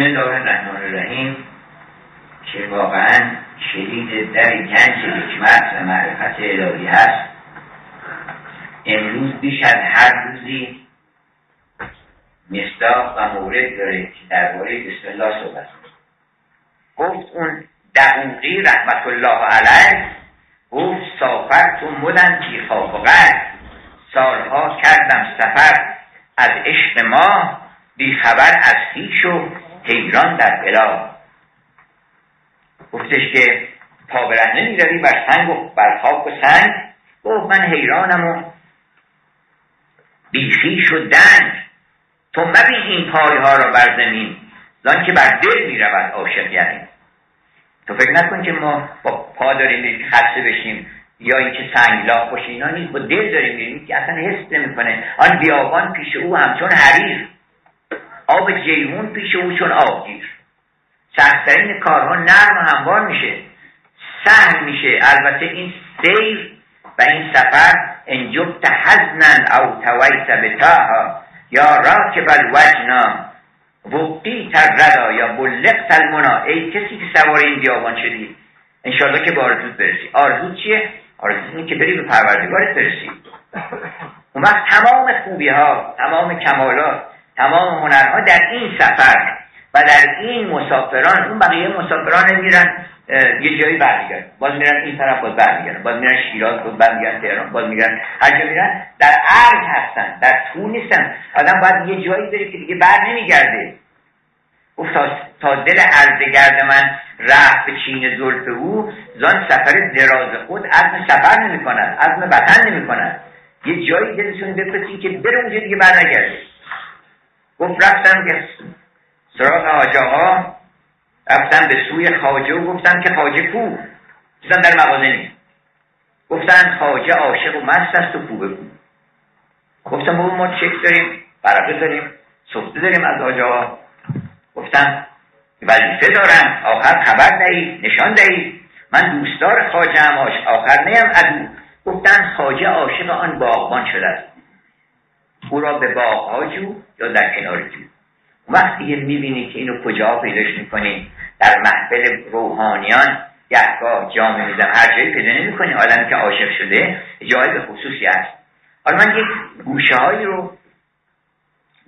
بسم الله الرحمن الرحیم که واقعا کلید در گنج حکمت و معرفت الهی هست. امروز بیش از هر روزی مصداق و مورد داره که درباره بسم الله صحبت گفت. اون دقوقی رحمت الله علیه گفت سافرت و مدن بی خافقت، سالها کردم سفر از عشق ما، بی خبر از هیچ و حیران در بلا. گفتش که پا برهنه می‌داری بر سنگ و بر خاک و سنگ. گفت من حیرانم و بی خویش و دنگ، تو مبین این پایه‌ها را بر زمین، زان که بر دل می‌رود عاشق یقین. تو فکر نکن که ما با پا داریم خسته بشیم یا اینکه سنگلاخ باشیم، اینا نیست. با دل داریم میریم که اصلا حس نمی‌کنه. آن بیابان پیش او همچون حریر، آب جیهون پیش او چون آبگیر. سخت‌ترین کارها نرم و هموار میشه، سهل میشه. البته این سیر و این سفر انجبت حزنا او تویت بتاها یا راکب الوجنا وقیت الردا یا بلغت المنا. ای کسی که سوار این بیابان شدی، انشالله که به آرزوت برسی. آرزوت چیه؟ آرزوت اینه که بری به پروردگارت برسی. اون وقت تمام خوبی‌ها، تمام کمالات، تمام هنرها در این سفر و در این مسافران. اون بقیه مسافران میرن یه جایی برمیگردن، باز میرن این طرف، باز برمیگردن، باز میرن شیراز، باز برمیگردن تهران، باز میگردن هر جا میرن. در عرض هستن، در تو نیستن. آدم باید یه جایی بره که دیگه بر نمیگرده. گفت تا دل عرضگرد من رفت به چین زلف او، زان سفر دراز خود عزم سفر نمی کنن، عزم وطن نمی کنن. یه جایی دلشون بپرسین که بره اونجا دیگه برنگرده. گفت رفتم که سراغ حاجه ها، رفتم به سوی خواجه و گفتم که خواجه کو؟ گفتم در مغازه نیست. گفتن خواجه عاشق و مست است و کو به کو. گفتم بابا ما چک داریم، برقه داریم، سفته داریم از حاجه ها. گفتم وظیفه دارم، آخر خبر دهید، نشان دهید. من دوستدار خواجه هم، آخر نیم عدو. گفتن خواجه عاشق آن باغبان شده است، او را به باغها جو یا در کنار جو. وقتی میبینی که اینو کجا پیداش میکنی؟ در محفل روحانیان گهگاه جام میزن، هر جایی پیدا نمیکنی. آدمی که عاشق شده جایی به خصوصی هست. حالا من یک گوشه هایی رو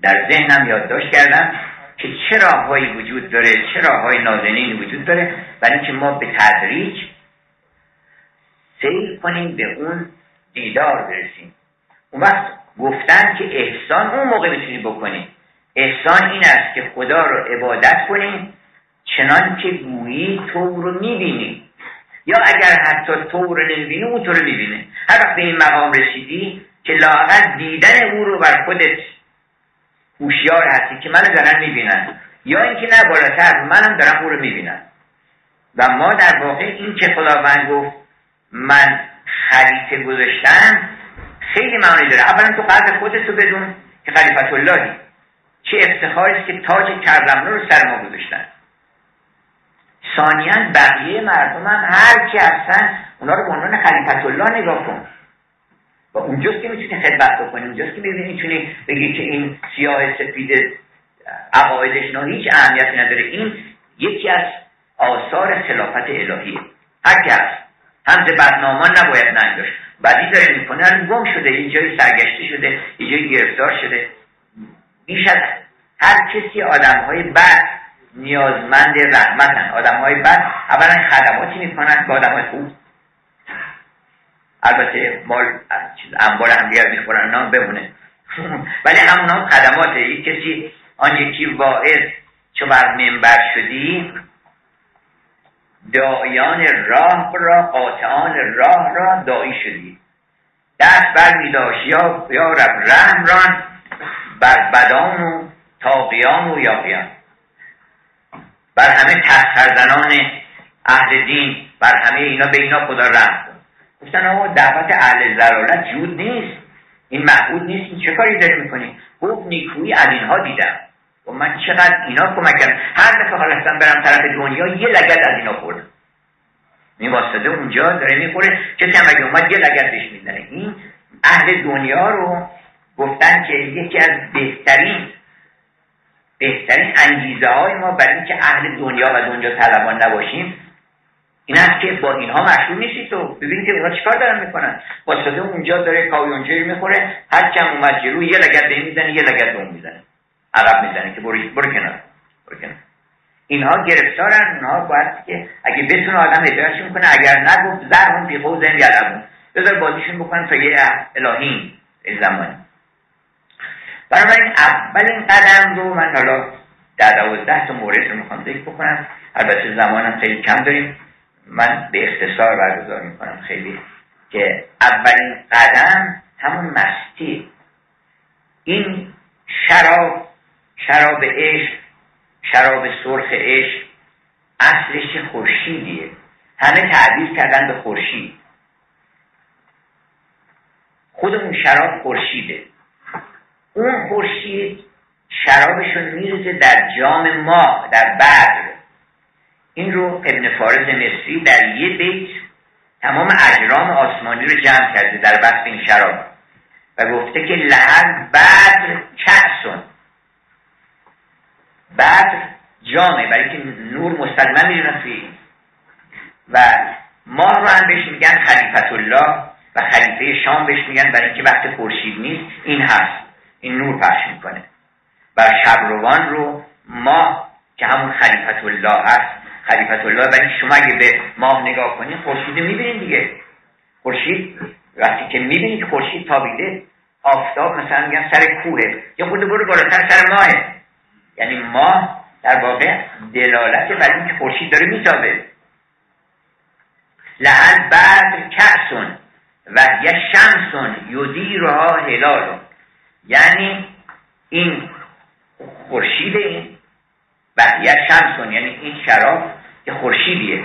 در ذهنم یادداشت کردم که چه راههایی وجود داره، چه راههای نازنینی وجود داره برای اینکه ما به تدریج سیر کنیم، به اون دیدار برسیم. اون وقت گفتن که احسان اون موقع میتونی بکنی. احسان این است که خدا رو عبادت کنی چنان که گویی تو رو میبینی، یا اگر حتی تو رو نمیبینی اون تو رو میبینه. هر وقت به این مقام رسیدی که لااقل دیدن او رو بر خودت هوشیار هستی که منو دارن میبینن، یا اینکه نه بالاتر، منم دارم او رو میبینن. و ما در واقع این که خداوند گفت من خلیفه گذاشتم خیلی معنی داره. اولا تو قدر خودت رو بدون که خلیفة اللهی. چه افتخاری است که تاج کرم‌نو رو سر ما گذاشتن. ثانیاً بقیه مردم هم هر کی هستن اونا رو به عنوان خلیفة الله نگاه کن. و اونجاست که میتونی خدمت بکنی، اونجاست که میتونی بگی که این سیاه سفید عقایدش نه هیچ اهمیتی نداره. این یکی از آثار خلافت الهیه. هر کی هست هم ز بدنامان نباید ننگاشت. بدی داره میکنه، الان گم شده، یه جایی سرگشته شده، یه جایی گرفتار شده. بیش از هر کسی آدم‌های بد نیازمند رحمتن. آدم‌های بد اولا خدماتی می‌کنند با آدم‌های خوب، البته مال انبار همدیگر می‌خورن، نام بمونه. ولی همونها خدماته. یک کسی، آن یکی واعظ، چو بر منبر شدی داعیان راه را قاطعان راه را داعی شدی، دست بر می‌داشت یا رب رحم ران بر بدان و تا قیام و یا قیام، بر همه تسخرزنان اهل دین، بر همه اینا به اینا خدا رحم کن. گفتن آقا دعوت اهل ضلالت جود نیست، این معبود نیست، این چه کاری داری میکنی؟ گفت نیکویی از اینها دیدم و من چقدر اینا کمک کردم. هر دفعه خواستم برم طرف دنیا یه لگد از اینا خوردم. میواسطه اونجا داره میخوره، کسی هم اگه اومد یه لگد بهش میزنه. این اهل دنیا رو گفتن که یکی از بهترین بهترین انگیزه های ما برای اینکه اهل دنیا و دنیا طلبان نباشیم این است که با اینها مشغول نشید. تو ببینید که اینا چیکار دارن میکنن. واسه اونجا داره کاویونجری میخوره، هر کم اومد جلو یه لگد به این میزنه، یه لگد به اون میزنه، عقب میزنه که برو کنار، برو کنار. اینها گرفتارن. اونها باید که اگه بتونه آدم هدایتشون کنه، اگر نگفت زرهم بی قوزن یلعبون، بذار بازیشون بکنن فیه الهی زمانی. بنابراین اولین قدم رو من حالا در 12 تا مورد رو میخوام ذکر بکنم. البته زمانم خیلی کم داریم، من به اختصار برگزار میکنم خیلی، که اولین قدم همون مستی. این شراب عشق، شراب سرخ عشق، اصلش خورشیدیه. همه تعبیر کردن به خورشید. خودمون شراب خورشیده. اون خورشید شرابشون میریزه در جام ما در بدر. این رو ابن فارس مصری در یه بیت تمام اجرام آسمانی رو جمع کرده در وصف این شراب و گفته که لحن بدر کأسون. بدر جامه، برای که نور مستقیما میرونه توی این، و ماه رو هم بهش میگن خلیفت الله و خلیفه شام بهش میگن، برای که وقت خورشید نیست این هست، این نور پخش میکنه. و شبروان رو ماه که همون خلیفت الله هست، خلیفت الله. ولی شما اگه به ماه نگاه کنید خورشید میبینید دیگه. خورشید وقتی که میبینید خورشید تابیده، آفتاب مثلا میگن سر کوهه یا خود برو بالاتر سر ماهه، یعنی ماه در واقع دلالت بر اینکه خورشید داره میتابه. لعل بدر کأسون و یه شمسون یدیرها هلالون، یعنی این خورشیده، این بحیه شمسون یعنی این شراب که خورشیدیه،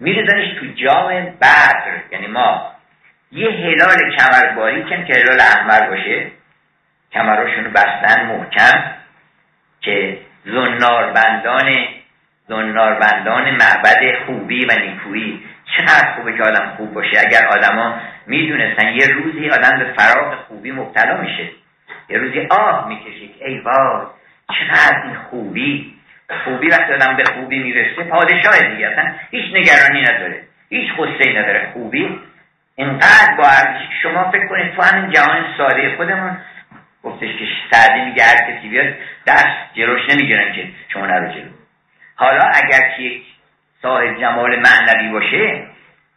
میریزنش تو جام بدر یعنی ما. یه هلال کمرباری که هلال احمر باشه، کمراشونو بستن محکم، که زناربندان معبد خوبی و نیکویی. چقدر خوبه که آدم خوب باشه. اگر آدم ها میدونستن یه روزی آدم به فراق خوبی مبتلا میشه، یه روزی آه میکشید ای وای چقدر این خوبی. وقتی آدم به خوبی میرسه پادشاه دیگه، اصلا هیچ نگرانی نداره، هیچ غصه‌ای نداره. خوبی اینقدر با ارزش. شما فکر کنید تو همین جهان ساده خودمون گفتش که سعدی میگه هر کسی بیاد دست جلوش نمیگیرن که شما نرو جلو. حالا اگر که یک صاحب جمال معنوی باشه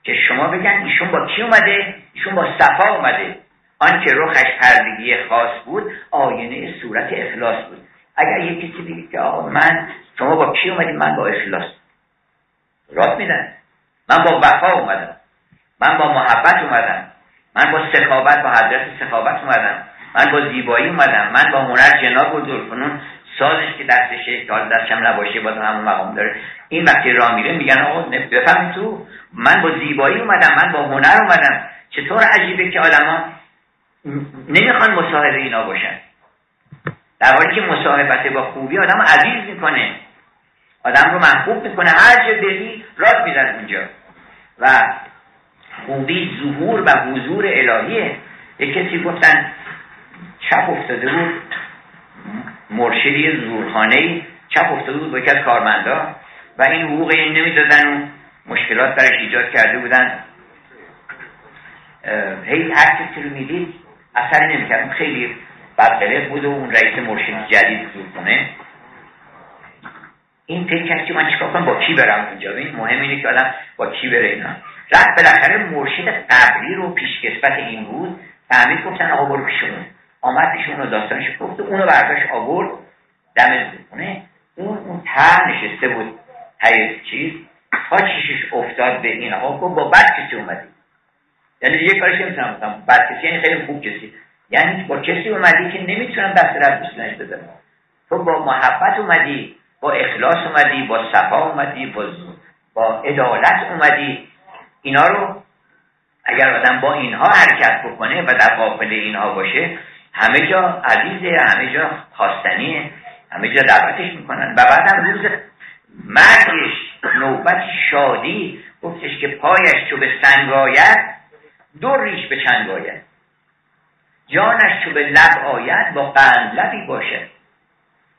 که شما بگن ایشون با کی اومده؟ ایشون با صفا اومده. آن که رخش پردگی خاص بود آینه صورت اخلاص بود. اگر یک کسی بگید که آقا شما با کی اومدید؟ من با اخلاص. راست میدن. من با وفا اومدم، من با محبت اومدم، من با سخاوت، با حضرت سخاوت اومدم، من با زیبایی اومدم، من با هنر جناب و ذوالفنون سازش که دستشه کار دستش هم نباشه باز همون مقام داره. این وقتی راه میره میگن آقا بفهم تو من با زیبایی اومدم، من با هنر اومدم. چطور عجیبه که آدما نمیخوان مصاحبه اینا باشن، در حالی که مصاحبت با خوبی آدمو عزیز میکنه، آدم رو محبوب میکنه، هر جا بری راه میره اونجا. و خوبی ظهور و حضور الهیه. یک کسی گفتن چپ افتاده بود، مرشدی زورخانه‌ای چپ افتاده بود با یک از کارمندا و این حقوق این نمیدادن و مشکلات برش ایجاد کرده بودن. هی هر کسی رو میدید اثر نمیکرد، خیلی بدقلق بود. و اون رئیس مرشد جدید زورخانه این فکر کرد که من چیکار کنم، با کی برم اونجا. این مهم اینه که آدم با کی بره. اینا رفت بالاخره مرشد قبلی رو پیش کسبت این بود فهمید، گفتن آقا برو پیشون. آمد پیش اون رو داستانش گفت، اون رو برداشت آورد دم زونه. اون ته نشسته بود ته چیز، تا چشش افتاد به این آقا گفت با بد کسی اومدی. یعنی دیگه کارش نمیتونم بکنم. بد کسی یعنی خیلی خوب کسی، یعنی با کسی اومدی که نمیتونم دست رد بسنش بزنم. تو با محبت اومدی، با اخلاص اومدی، با صفا اومدی، با عدالت اومدی. اینا رو اگر آدم با اینها حرکت بکنه و در قافله اینها باشه، همه جا عزیزه، همه جا خواستنیه، همه جا دعوتش میکنن. و بعد هم روز مرگش نوبت شادی گفتش که پایش چو به سنگ آید دو ریش به چنگ آید، جانش چو به لب آید با قند لبی باشد.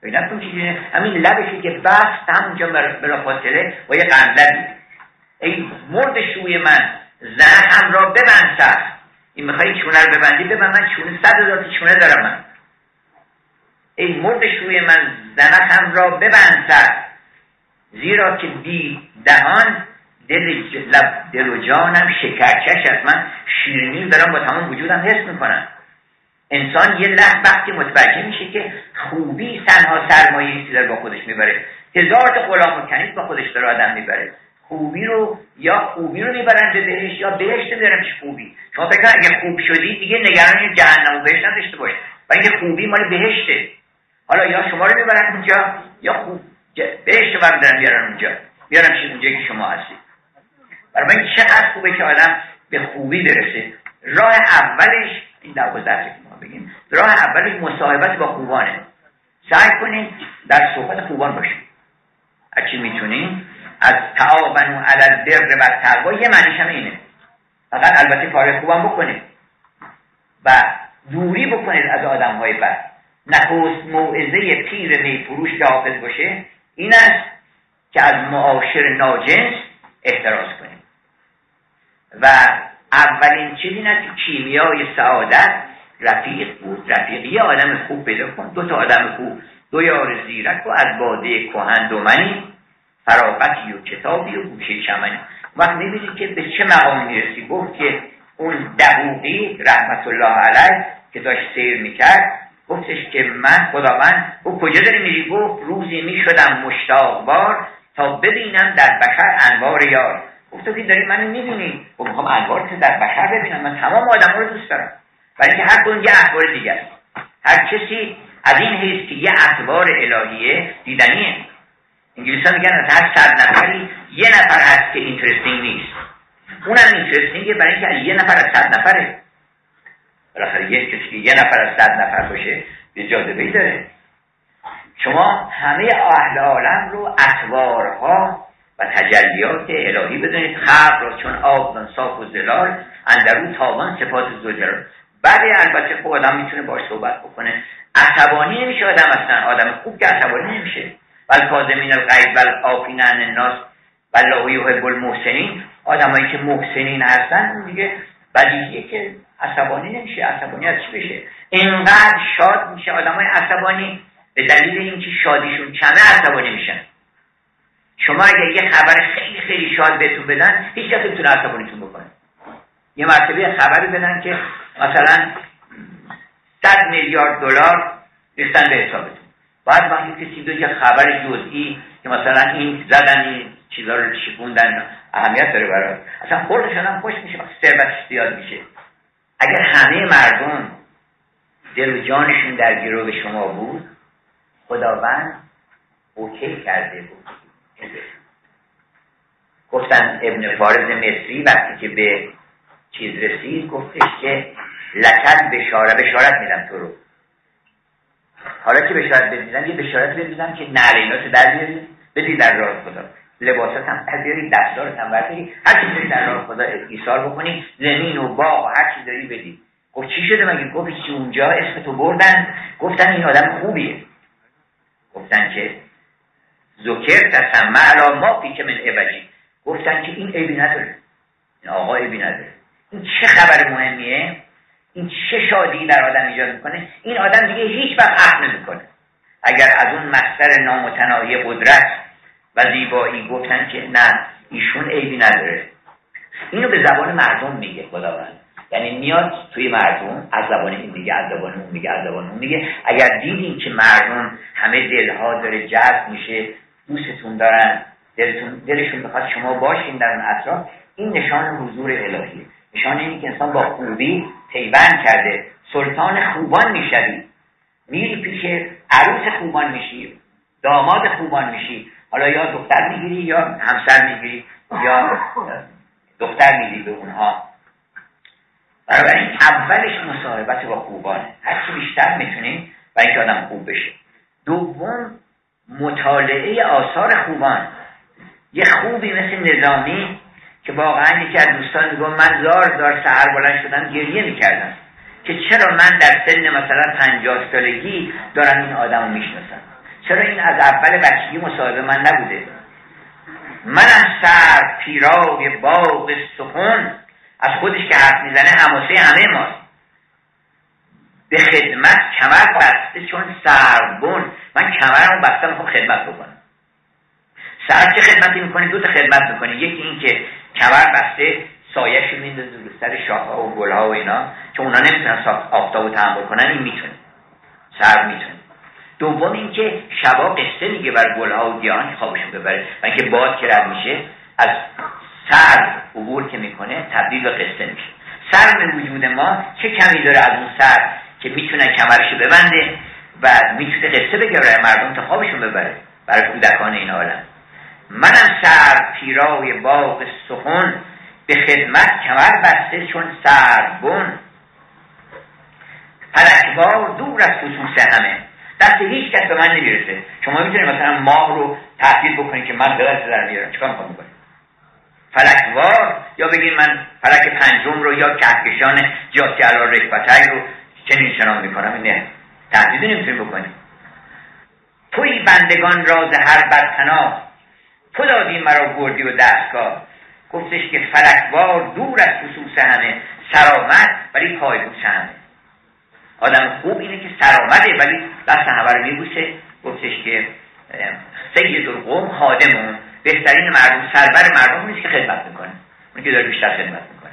اینم چیه؟ همین لبشی که بست همونجا بلافاصله با یه قندلی ای مرد شوی من زنم را ببند سر. این میخوایی چونه رو ببندی؟ ببند، من چونه 100,000 چونه دارم من. ای مرد شوی من زنم را ببند سر، زیرا که بی دهان دل و جانم شکرچش است. من شیرینی برام با تمام وجودم حس میکنم. انسان یه لحظه وقتی متوجه میشه که خوبی تنها سرمایه‌ای داره با خودش میبره. هزار تا غلام و کنیز با خودش داره آدم میبره. خوبی رو یا خوبی رو میبرن به بهشت یا بهشت میبرن پیش خوبی. شما فکر کنید اگه خوب شدی دیگه نگران جهنم و بهشت نداشته باش. ولی خوبی مال بهشته. حالا یا شما رو میبرن اونجا یا خوب بهشت رو میبرن اونجا. میارم چی اونجایی که شما هستید. برای من چقدر خوبه که آدم به خوبی برسه. راه اولش این 12 که ما بگیم، راه اولش مصاحبت با خوبانه. سعی کنید در صحبت خوبان باشید. از چی میتونید؟ از تعاون و البر و تقوا. یه معنیش هم اینه. فقط البته کار خوبم بکنید و دوری بکنید از آدم‌های بد. نخست موعظه پیر میفروش که حافظ باشه این است که از معاشر ناجنس احتراز کنیم. و اولین چیز این است که کیمیای سعادت رفیق بود. رفیقی یه آدم خوب پیدا کن، دو تا آدم خوب، دو یار زیرک و از باده کهن دومنی فراغتی و کتابی و گوشه چمنی. وقت می‌بینید که به چه مقام میرسی. گفت که اون دقوقی رحمت الله علیه که داشت سیر میکرد گفتش که من خداوند او کجا داری میری؟ گفت روزی میشدم مشتاق بار تا ببینم در بشر انوار یار. گفت تو که داری منو میبینی؟ گفت میخوام انوار که در بشر ببینم. من تمام آدم رو دوست دارم ولی که هر کدوم یه احوار دیگه است. هر کسی از این حیث که یه احوار الهیه دیدنیه. انگلیسا میگن از هر 100 نفری یه نفر هست که اینترستینگ نیست. اونم اینترستینگه برای اینکه یه نفر از 100 نفره. بالاخره یک کسی که یه نفر از 100 نفر باشه به جاذبه‌ای داره. شما همه اهل عالم رو اطوارها و تجلیات الهی بدونید. خبر را چون آبان صاف و زلال اندرون تابان صفات زوجران. بعد البته خب آدم میتونه باش صحبت بکنه. عصبانی نمیشه آدم اصلا. آدم خوب که عصبانی نمیشه. بل کاظمین الغیظ بل عافین عن الناس والله یحب المحسنین. آدمایی که محسنین هستن دیگه بدیهیه که عصبانی نمیشه. عصبانی از چی بشه؟ اینقدر شاد میشه آدمای عصبانی به دلیل اینکه شادیشون کمه عصبانی میشن. شما اگه یه خبر خیلی خیلی شاد بهتون بدن هیچ وقت نمیتونه عصبانیتون بکنه. یه مرتبه خبری بدن که مثلا 100 میلیارد دلار ریختن به حسابتون. بعد وقتی کسی دو یه خبر جزئی که مثلا این زدن این چیزا رو شکوندن اهمیت داره برات. اصلا خودشون هم خوش میشه وقتی ثروتش زیاد میشه. اگر همه مردم دل و جانشون در گرو شما بود خداوند اوکی کرده بود. گفتن ابن فارز مصری وقتی که به چیز رسید گفتش که لکن بشارت میدم تو رو. حالا که بشارت بدیدن یه بشارت بدیدن که نعلیناتو در بیاری بدی در راه خدا، لباسات هم بیاری، دستارت هم برداری، هر چیزی در راه خدا ایثار بکنی، زمین و باغ و هر چیز داری بدی. گفت چی شده مگه؟ گفت که اونجا اسمتو بردن گفتن این آدم خوبیه. گفتن که ذکر تسمع علی ما فیک من عوجی. گفتن که این عیبی نداره، این آقا عیبی نداره. این چه خبر مهمیه؟ این چه شادی در آدم ایجاد میکنه؟ این آدم دیگه هیچ وقت عقل نمیکنه. اگر از اون مصدر نامتناهی قدرت و زیبایی گفتن که نه ایشون عیبی نداره. اینو به زبان مردم میگه خداوند. یعنی میاد توی مردم از زبان این میگه، از زبان اون میگه، از زبان اون میگه. اگر دیدین که مردم همه دلها داره جذب میشه، دوستتون دارن، دلشون میخواد شما باشین در اون اطراف، این نشان حضور الهیه. نشان اینه که انسان با خوبی پیوند کرده. سلطان خوبان میشوی، میری پیش عروس خوبان میشی، داماد خوبان میشی. حالا یا دختر میگیری یا همسر میگیری یا دختر میگیری به اونها. برای این اولش مصاحبت با خوبانه. هرچی بیشتر میتونیم برای اینکه آدم خوب بشه. دوم مطالعه آثار خوبان. یه خوبی مثل نظامی که واقعا یکی از دوستان میگم من زار سحر بلند شدم گریه میکردم که چرا من در سن مثلا 50 سالگی دارم این آدم رو میشناسم. چرا این از اول بچگی مصاحبه من نبوده؟ منم سر پیرای باغ سخن، از خودش که حرف میزنه حماسه همه ماست. به خدمت کمر بسته چون سربون. من کمرمو بستم میخوام خدمت بکنم. سر چه خدمتی میکنه؟ دو تا خدمت میکنه. یکی این که کمر بسته سایه‌شو میندازه رو سر شاخه‌ها و گل‌ها و اینا، چون اونا نمیتونن آفتابو تحمل کنن، این میتونه، سر میتونه. دوم این که شبا قصه میگه بر گل‌ها و گیاهان که خوابشون ببره، و اینکه باد که رد میشه از سر عبور که میکنه تبدیل به قصه میشه. سر به وجود ما چه کمی داره از اون سر که میتونه کمرشو ببنده و میتونه قصه بگه برای مردم تا خوابشون ببره، برای کودکان این عالم. منم سر پیرای باغ سخن، به خدمت کمر بسته چون سربون. پلکوار دور از خصوص همه، دست هیچ کس به من نمیرسه. شما میتونید مثلا ماه رو تحقیل بکنید که من دلت در میارم، چکار میخوام بکنید؟ فلکوار، یا بگید من فلک پنجم رو یا کهکشان جاتی علی رکبتین رو چنین شنام میکنم، نه تحقیل نمیتونید بکنید. توی بندگان راز هر بدتنا، خدادی مرا گردی و دستگاه. گفتش که فلکوار دور از خصوص همه، سرآمد ولی پایبوس همه. آدم خوب اینه که سرآمده ولی دست همه رو میبوسه. گفتش که سید القوم خادمون، بهترین مردم، سربر مردم نیست که خدمت میکنه، اون که داره بیشتر خدمت میکنه.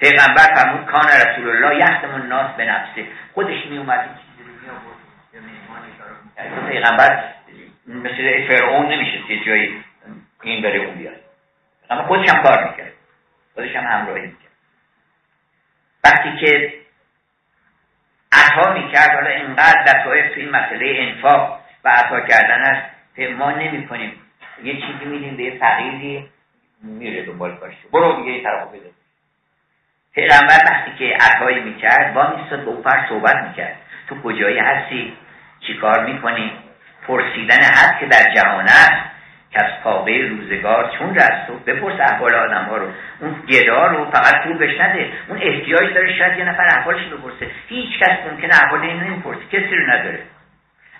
پیغمبر فرمود کان رسول الله یخدم الناس به نفسه. خودش میومد این چیزی رو میآورد به مهمان اشاره میکرد. پیغمبر مثل فرعون نمیشد که جایی این بره اون بیاد، اما خودش هم کار میکرد، خودش هم همراهی میکرد. وقتی که عطا میکرد، حالا اینقدر لطایف توی این مسئله انفاق و عطا کردن هست که ما نمیکنیم، یه چیزی میدیم به یه فقیری، میره دنبال کارش، برو دیگه این طرفو بده. پیغمبر وقتی که عطایی میکرد با میستاد، با اون فرد صحبت میکرد، تو کجایی هستی، چیکار میکنی؟ پرسیدن هست که در جهان هست، که از پاوه روزگار چون رست و بپرس احوال آدم ها رو. اون گدا رو فقط پول بهش نده، اون احتیاج داره شاید یه نفر احوالش بپرسه. هیچ کس ممکنه احوال این نمیپرسه، کسی رو نداره.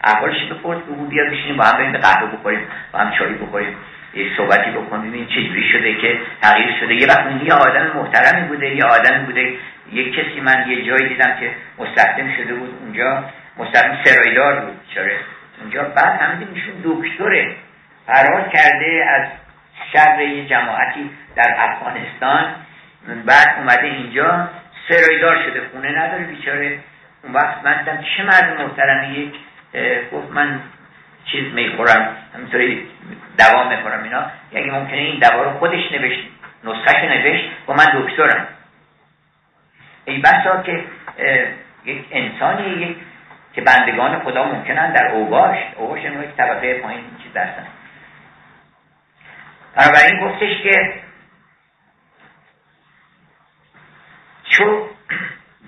احوالش بپرس، بگو بیا بشینیم با هم، بریم به قهوه بخوریم، با هم چایی بخوریم، یه صحبتی بکنیم، ببین چجوری شده که تغییر شده. یه وقت اون یه آدم محترمی بوده، یه آدمی بوده. یه کسی من یه جایی دیدم که مستخدم شده بود اونجا، مستخدم سرایدار بود بیچاره اونجا. بعد همین میشون دکتره، فرار کرده از شر یه جماعتی در افغانستان، بعد اومده اینجا سرایدار شده، خونه نداره بیچاره. اون وقت من دیدم چه مرد محترمی، یک گفت من چیز میخورم، همینطوری دوا میخورم اینا، یعنی ممکنه این دوا رو خودش نوشت، نسخه نوشت و من دکترم. ای بسا که یک انسانی، یک که بندگان خدا ممکنن در اوباش اونوی که طبقه پایین چیز درستن. بنابراین گفتش که چو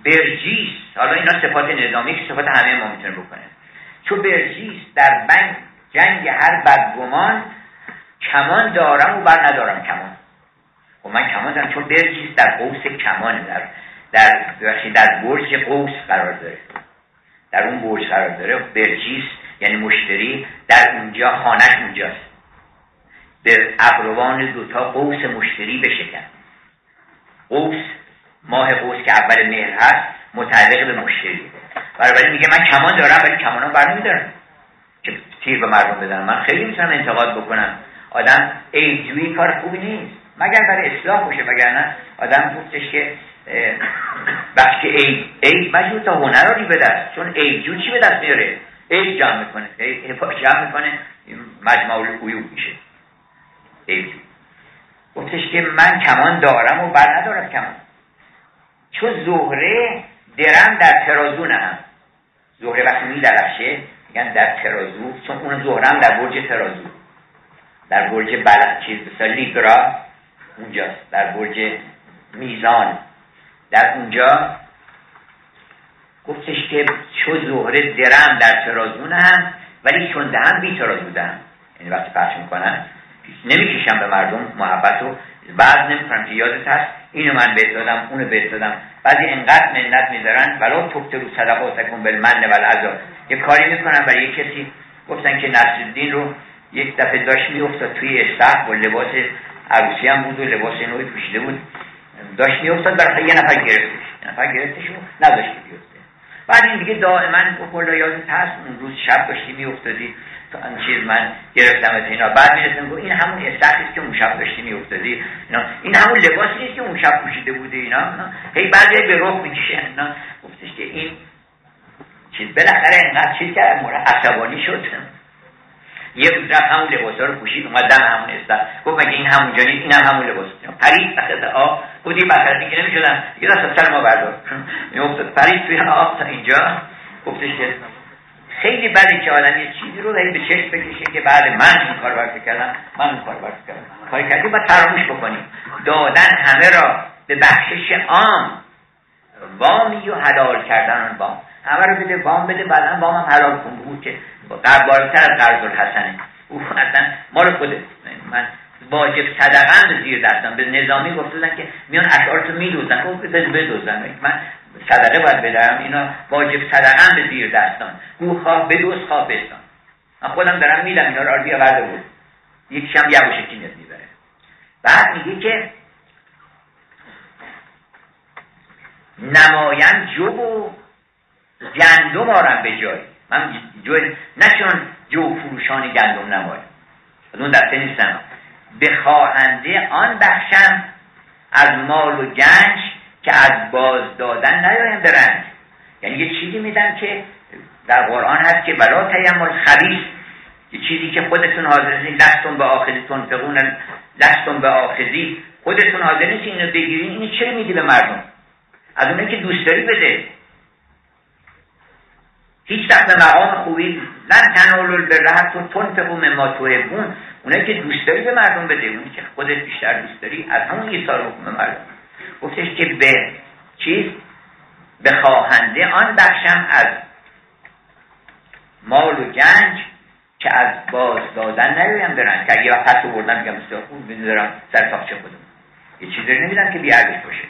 برجیس، حالا اینا صفات نظامی که صفات همه ما میتونه بکنه، چو برجیس در بنگ جنگ هر بدگمان، کمان دارم و بر ندارم کمان. و من کمان دارم چون برجیس در قوس کمان، در برج قوس قرار داره، در اون برج قرار داره. برجیس یعنی مشتری، در اونجا خانه‌ش اونجاست. به ابروان دوتا قوس مشتری بشکن. قوس، ماه قوس که اول مهر هست، متعلق به مشتری. برابری میگه من کمان دارم ولی کمانم برنمیدارم که تیر به مردم بزنم. من خیلی میتونم انتقاد بکنم، آدم ایجوی کار خوبی نیست، مگر برای اصلاح باشه. وگرنه آدم گفتش که بخش عیب مجبور تا هنر رو به دست، چون عیب جو چی به دست میاره؟ عیب جمع میکنه، جمع میکنه، مجموع العیوب میشه عیب. گفتش که من کمان دارم و بر ندارم کمان. چون زهره درم در ترازو نهم. زهره وقتی میدرخشه میگن در ترازو، چون اون زهرم در برج ترازو، در برج چیز بسیار لیبرا اونجاست، در برج میزان، در اونجا. گفتش که چو زهره درم در ترازو نهم، ولی چون دهم بی ترازو دهم، یعنی وقتی پخش میکنن نمیکشم به مردم محبت رو، بعض نمیکنم که یادت هست اینو من بهت دادم اونو بهت دادم. بعضی انقدر منت میذارن، ولا تبتلو صدقاتکم بالمن والعزا، یه کاری میکنن برای یه کسی گفتن که نصرالدین رو یک دفعه داشت میافتاد توی استخر و لباس عروسی هم بود و لباس نوی پوشیده بود، داشت میافتاد برای یه نفر گرفتش، یه نفر گرفتش و نذاشت بیفته. بعد این دیگه دائما کلا یادت هست اون روز شب داشتی میافتادی تا اون چیز من گرفتم از اینا، بعد میرسیم این همون استخریه که اون شب داشتی میافتادی، این همون لباسی نیست که اون شب پوشیده بودی اینا، هی بعد به رخ میکشن اینا. گفتش که این چیز بالاخره انقدر چیز کرد عصبانی شد، یه روز رفت همون لباسا رو پوشید اومد دم همون استخر، گفت مگه این همون جانی این هم همون لباس پرید وسط آب، گفت این بخره دیگه نمیشدن دیگه دست سر ما بردار میافتاد پرید توی آب تا اینجا. گفتش که خیلی بده که آدم یه چیزی رو داری به چشم بکشه که بعد من این کار برات کردم، من اون کار برات کردم، کاری کردی باید فراموش بکنی. دادن همه را به بخشش عام، وامی و حلال کردن آن وام، همه رو بده وام بده بعدا وام هم حلال کن. بود که قربارتر از قرض الحسنه او اصلا ما رو خود من واجب صدقه هم زیر دستم. به نظامی گفتن که میان اشعارتو میدوزن، گفت بدوزن من صدقه باید بدارم، اینا واجب صدقه هم به زیر دستان، گو خواه بدوز خواه بستان. من خودم دارم میدم اینا رو آردی آورده بود، یکیش هم یواشکی نیست میبره. بعد میگه که نمایم جوب و گندم آرم به جای من جوی، نه چون جو فروشان گندم نمایم از اون دسته نیستم، به خواهنده آن بخشم از مال و گنج که از باز دادن نیایم به رنج. یعنی یه چیزی میدم که در قرآن هست که بلا تیمال خبیث، یه چیزی که خودتون حاضر نیستین، لستون به آخذیتون فقون لستون به آخذی، خودتون حاضر نیستین اینو بگیرین، اینو چرا میدی به مردم؟ از اونایی که دوست داری بده. هیچ وقت مقام خوبی لن تنالوا البر حتى تنفقوا مما تحبون، اونایی که دوست داری به مردم بده، اونایی که خودت بیشتر دوست داری از همون ایثار به مردم. گفتش که به چیز به خواهنده آن بخشم از مال و گنج که از باز دادن نیایم به رنج، که اگه وقت رو بردم میگم استخون میذارم سر تاخچه خودم، یه چیزی رو نمیدم که بی ارزش باشه.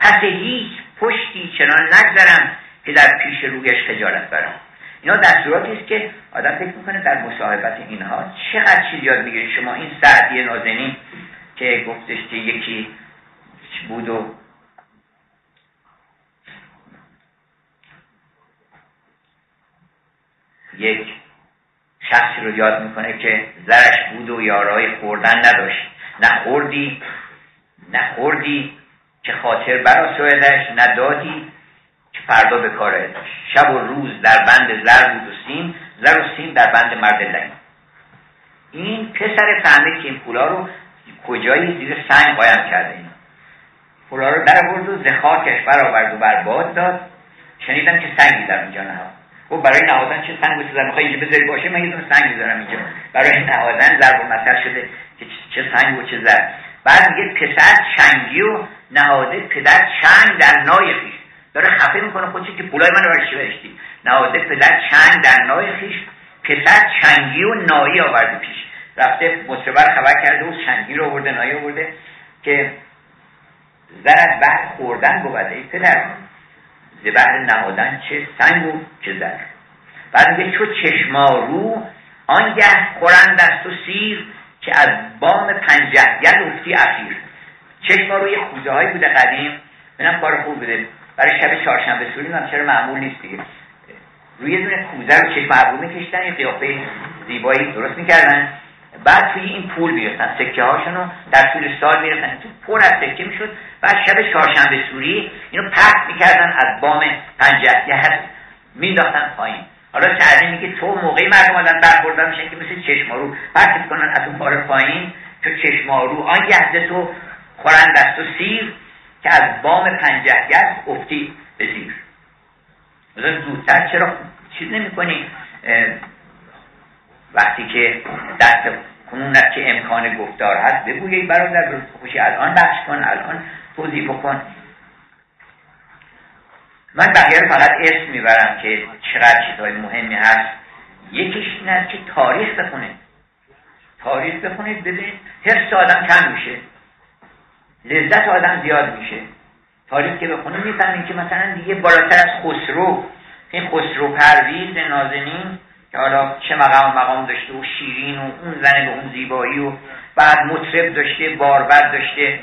پس هیچ پشتی چنان نگذرم که در پیش رویش خجالت برم. اینا دستوراتی است که آدم فکر میکنه در مصاحبت اینها چقدر چیز یاد میگیری شما. این سعدی نازنی که گفتش که یکی بود و یک شخصی رو یاد میکنه که زرش بود و یارای خوردن نداشت، نه خوردی که خاطر برا سویدش، ندادی که فردا به کار ادش. شب و روز در بند زر بود و سیم، زر و سیم در بند مرد لعین. این پسر فهمید که این پولا رو کجایی زیر سنگ قایم کرده، اینا پولا رو در آورد و زخاکش برآورد و بر باد داد. شنیدم که سنگی در اونجا نهاد، گفت برای نهادن چه سنگ بسازم، میخوای اینجا بذاری باشه، من یه دونه سنگ میذارم اینجا برای نهادن. ضرب المثل شده که چه سنگ و چه زر. بعد میگه پسر چنگی و نهاده پدر چنگ در نای خیش. داره خفه میکنه خودش که پولای منو برای چی برشتی. نهاده پدر چنگ در نای خیش، پسر چنگی و نایی آورده پیش. رفته مصربر خبر کرده و چنگی رو آورده نایی آورده که زرد بر خوردن بوده، ای پدر زبر نهادن چه سنگ و چه زر. بعد میگه چو چشمارو آنگه خورند از تو سیر، که از بام پنجهگر افتی اخیر. چشماروی خوزه هایی بوده قدیم، منم کار خوب بوده برای شب چهارشنبه سوری هم چرا معمول نیست دیگه. روی دونه کوزه رو چشم ابرو میکشتن، یه قیافه زیبایی درست میکردن، بعد توی این پول میرفتن سکه هاشون رو در طول سال میرفتن تو پر از سکه میشد، بعد شب چهارشنبه سوری اینو پرت میکردن از بام پنجهگر مینداختن پایین. حالا تعلیم میگه تو موقعی مردم آدم برخوردن میشن که مثل چشمارو پرت کنن از اون پاره پایین، تو چشمارو آن یهده تو خورند از تو سیر که از بام پنجهگر افتی به زیر. مثلا زودتر چرا چیز نمی کنی وقتی که دست کنونت که امکان گفتار هست بگویی برادر درست خوشی الان بخش کن، الان توضیح بکن. من بقیه فقط اسم میبرم که چقدر چیزهای مهمی هست. یکیش این هست که تاریخ بخونه ببین حفظ آدم کم میشه، لذت آدم زیاد میشه. تاریخ که بخونه میفهمین که مثلا دیگه بالاتر از خسرو این خسرو پرویز نازنین که حالا چه مقام داشته و شیرین و اون زنه به اون زیبایی و بعد مطرب داشته، باربر داشته،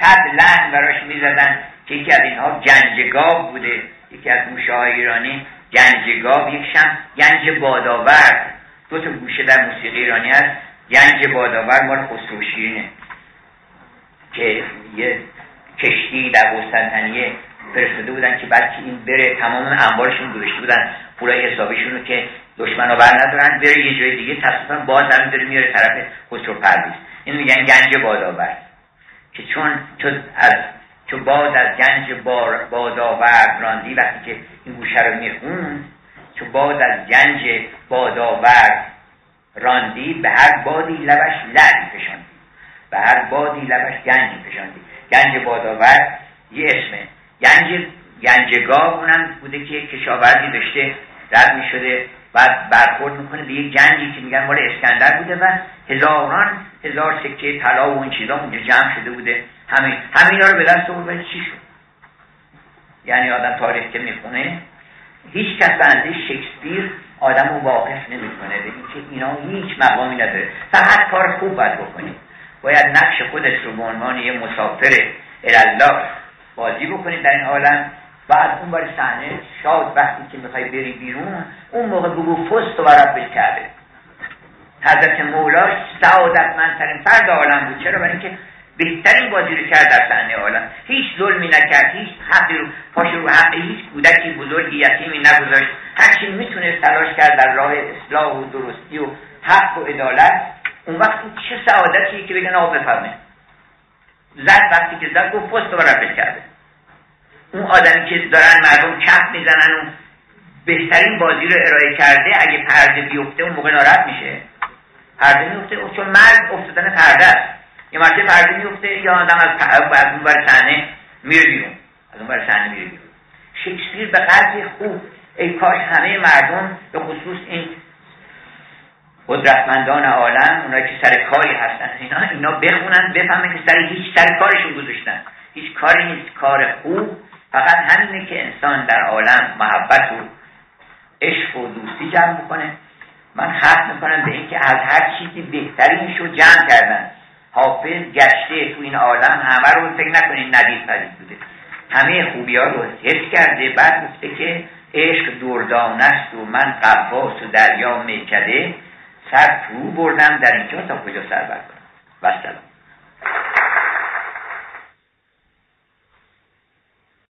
تد لحن براش میزدن که یکی از اینها گنجگاب بوده، یکی از موشه‌های ایرانی گنجگاب، یکشم گنج بادآورد، دو تا گوشه در موسیقی ایرانی هست. گنج بادآورد مال خسرو شیرینه که یه کشتی در قسطنطنیه فرستاده بودن که بلکه این بره، تمام انبارشون گذاشته بودن، پولای حسابیشون رو که دشمنا بر ندارن، بره یه جای دیگه، تصادفاً باز هم داره میاره طرف خسرو پرویز. این میگن گنج بادآورد که چون باد از گنج بادآورد راندی، وقتی که این گوشه رو میخون چون باد از گنج بادآورد راندی، به هر بادی لبش لعل پشاندی، به هر بادی لبش گنج پشاندی. گنج بادآورد یه اسمه، گنجگاه اونم بوده که کشاورزی داشته رد می شده بعد برخورد میکنه به یک گنجی که میگن مال اسکندر بوده و هزار سکه طلا و اون چیزا اونجا جمع شده بوده، همینا رو به دست آورده. چی شد؟ یعنی آدم تاریخ که میخونه هیچ کس بنده شکسپیر آدمو واقف نمیکنه به اینکه اینا هیچ مقامی نداره، فقط کار خوب باید بکنی، باید نقش خودت رو به عنوان یه مسافر الاله بازی بکنی در این عالم. بعد اون بار صحنه شاد وقتی که میخوای بری بیرون، اون موقع بگو فست و رب الکعبه. حضرت مولا سعادتمندترین فرد عالم بود. چرا؟ برای اینکه بهترین بازی رو کرد در صحنه عالم، هیچ ظلمی نکرد، هیچ حقی رو پاشو رو حق هیچ کودکی بزرگی یتیمی نگذاشت، هرچی میتونه تلاش کرد در راه اصلاح و درستی و حق و عدالت. اون وقت چه سعادتی که بگن آقا بفرمایید زد، وقتی که زد گفت فست و رب الکعبه. اون آدمی که دارن مردم کف میزنن و بهترین بازی رو ارائه کرده، اگه پرده بیفته اون موقع ناراحت میشه. پرده میفته چون مرگ افتادن پرده است. یه مرتبه پرده میفته یا آدم از اون بر صحنه میره بیرون، از اون بر صحنه میره بیرون. شکسپیر به قدری خوب، ای کاش همه مردم به خصوص این قدرتمندان عالم، اونایی که سر کاری هستن، اینا بخونن بفهمن که سر کارشون گذاشتن، هیچ کاری نیست. کار خوب فقط همینه که انسان در عالم محبت و عشق و دوستی جمع بکنه. من ختم میکنم به این که از هر چیزی بهترینش رو جمع کردن. حافظ گشته تو این عالم، همه رو فکر نکنید ندید پدید بوده، همه خوبی ها رو حس کرده. بعد گفته که عشق دردانه است و من غواص و دریا میکده، سر فرو بردم در اینجا تا کجا سر بردم. و سلام.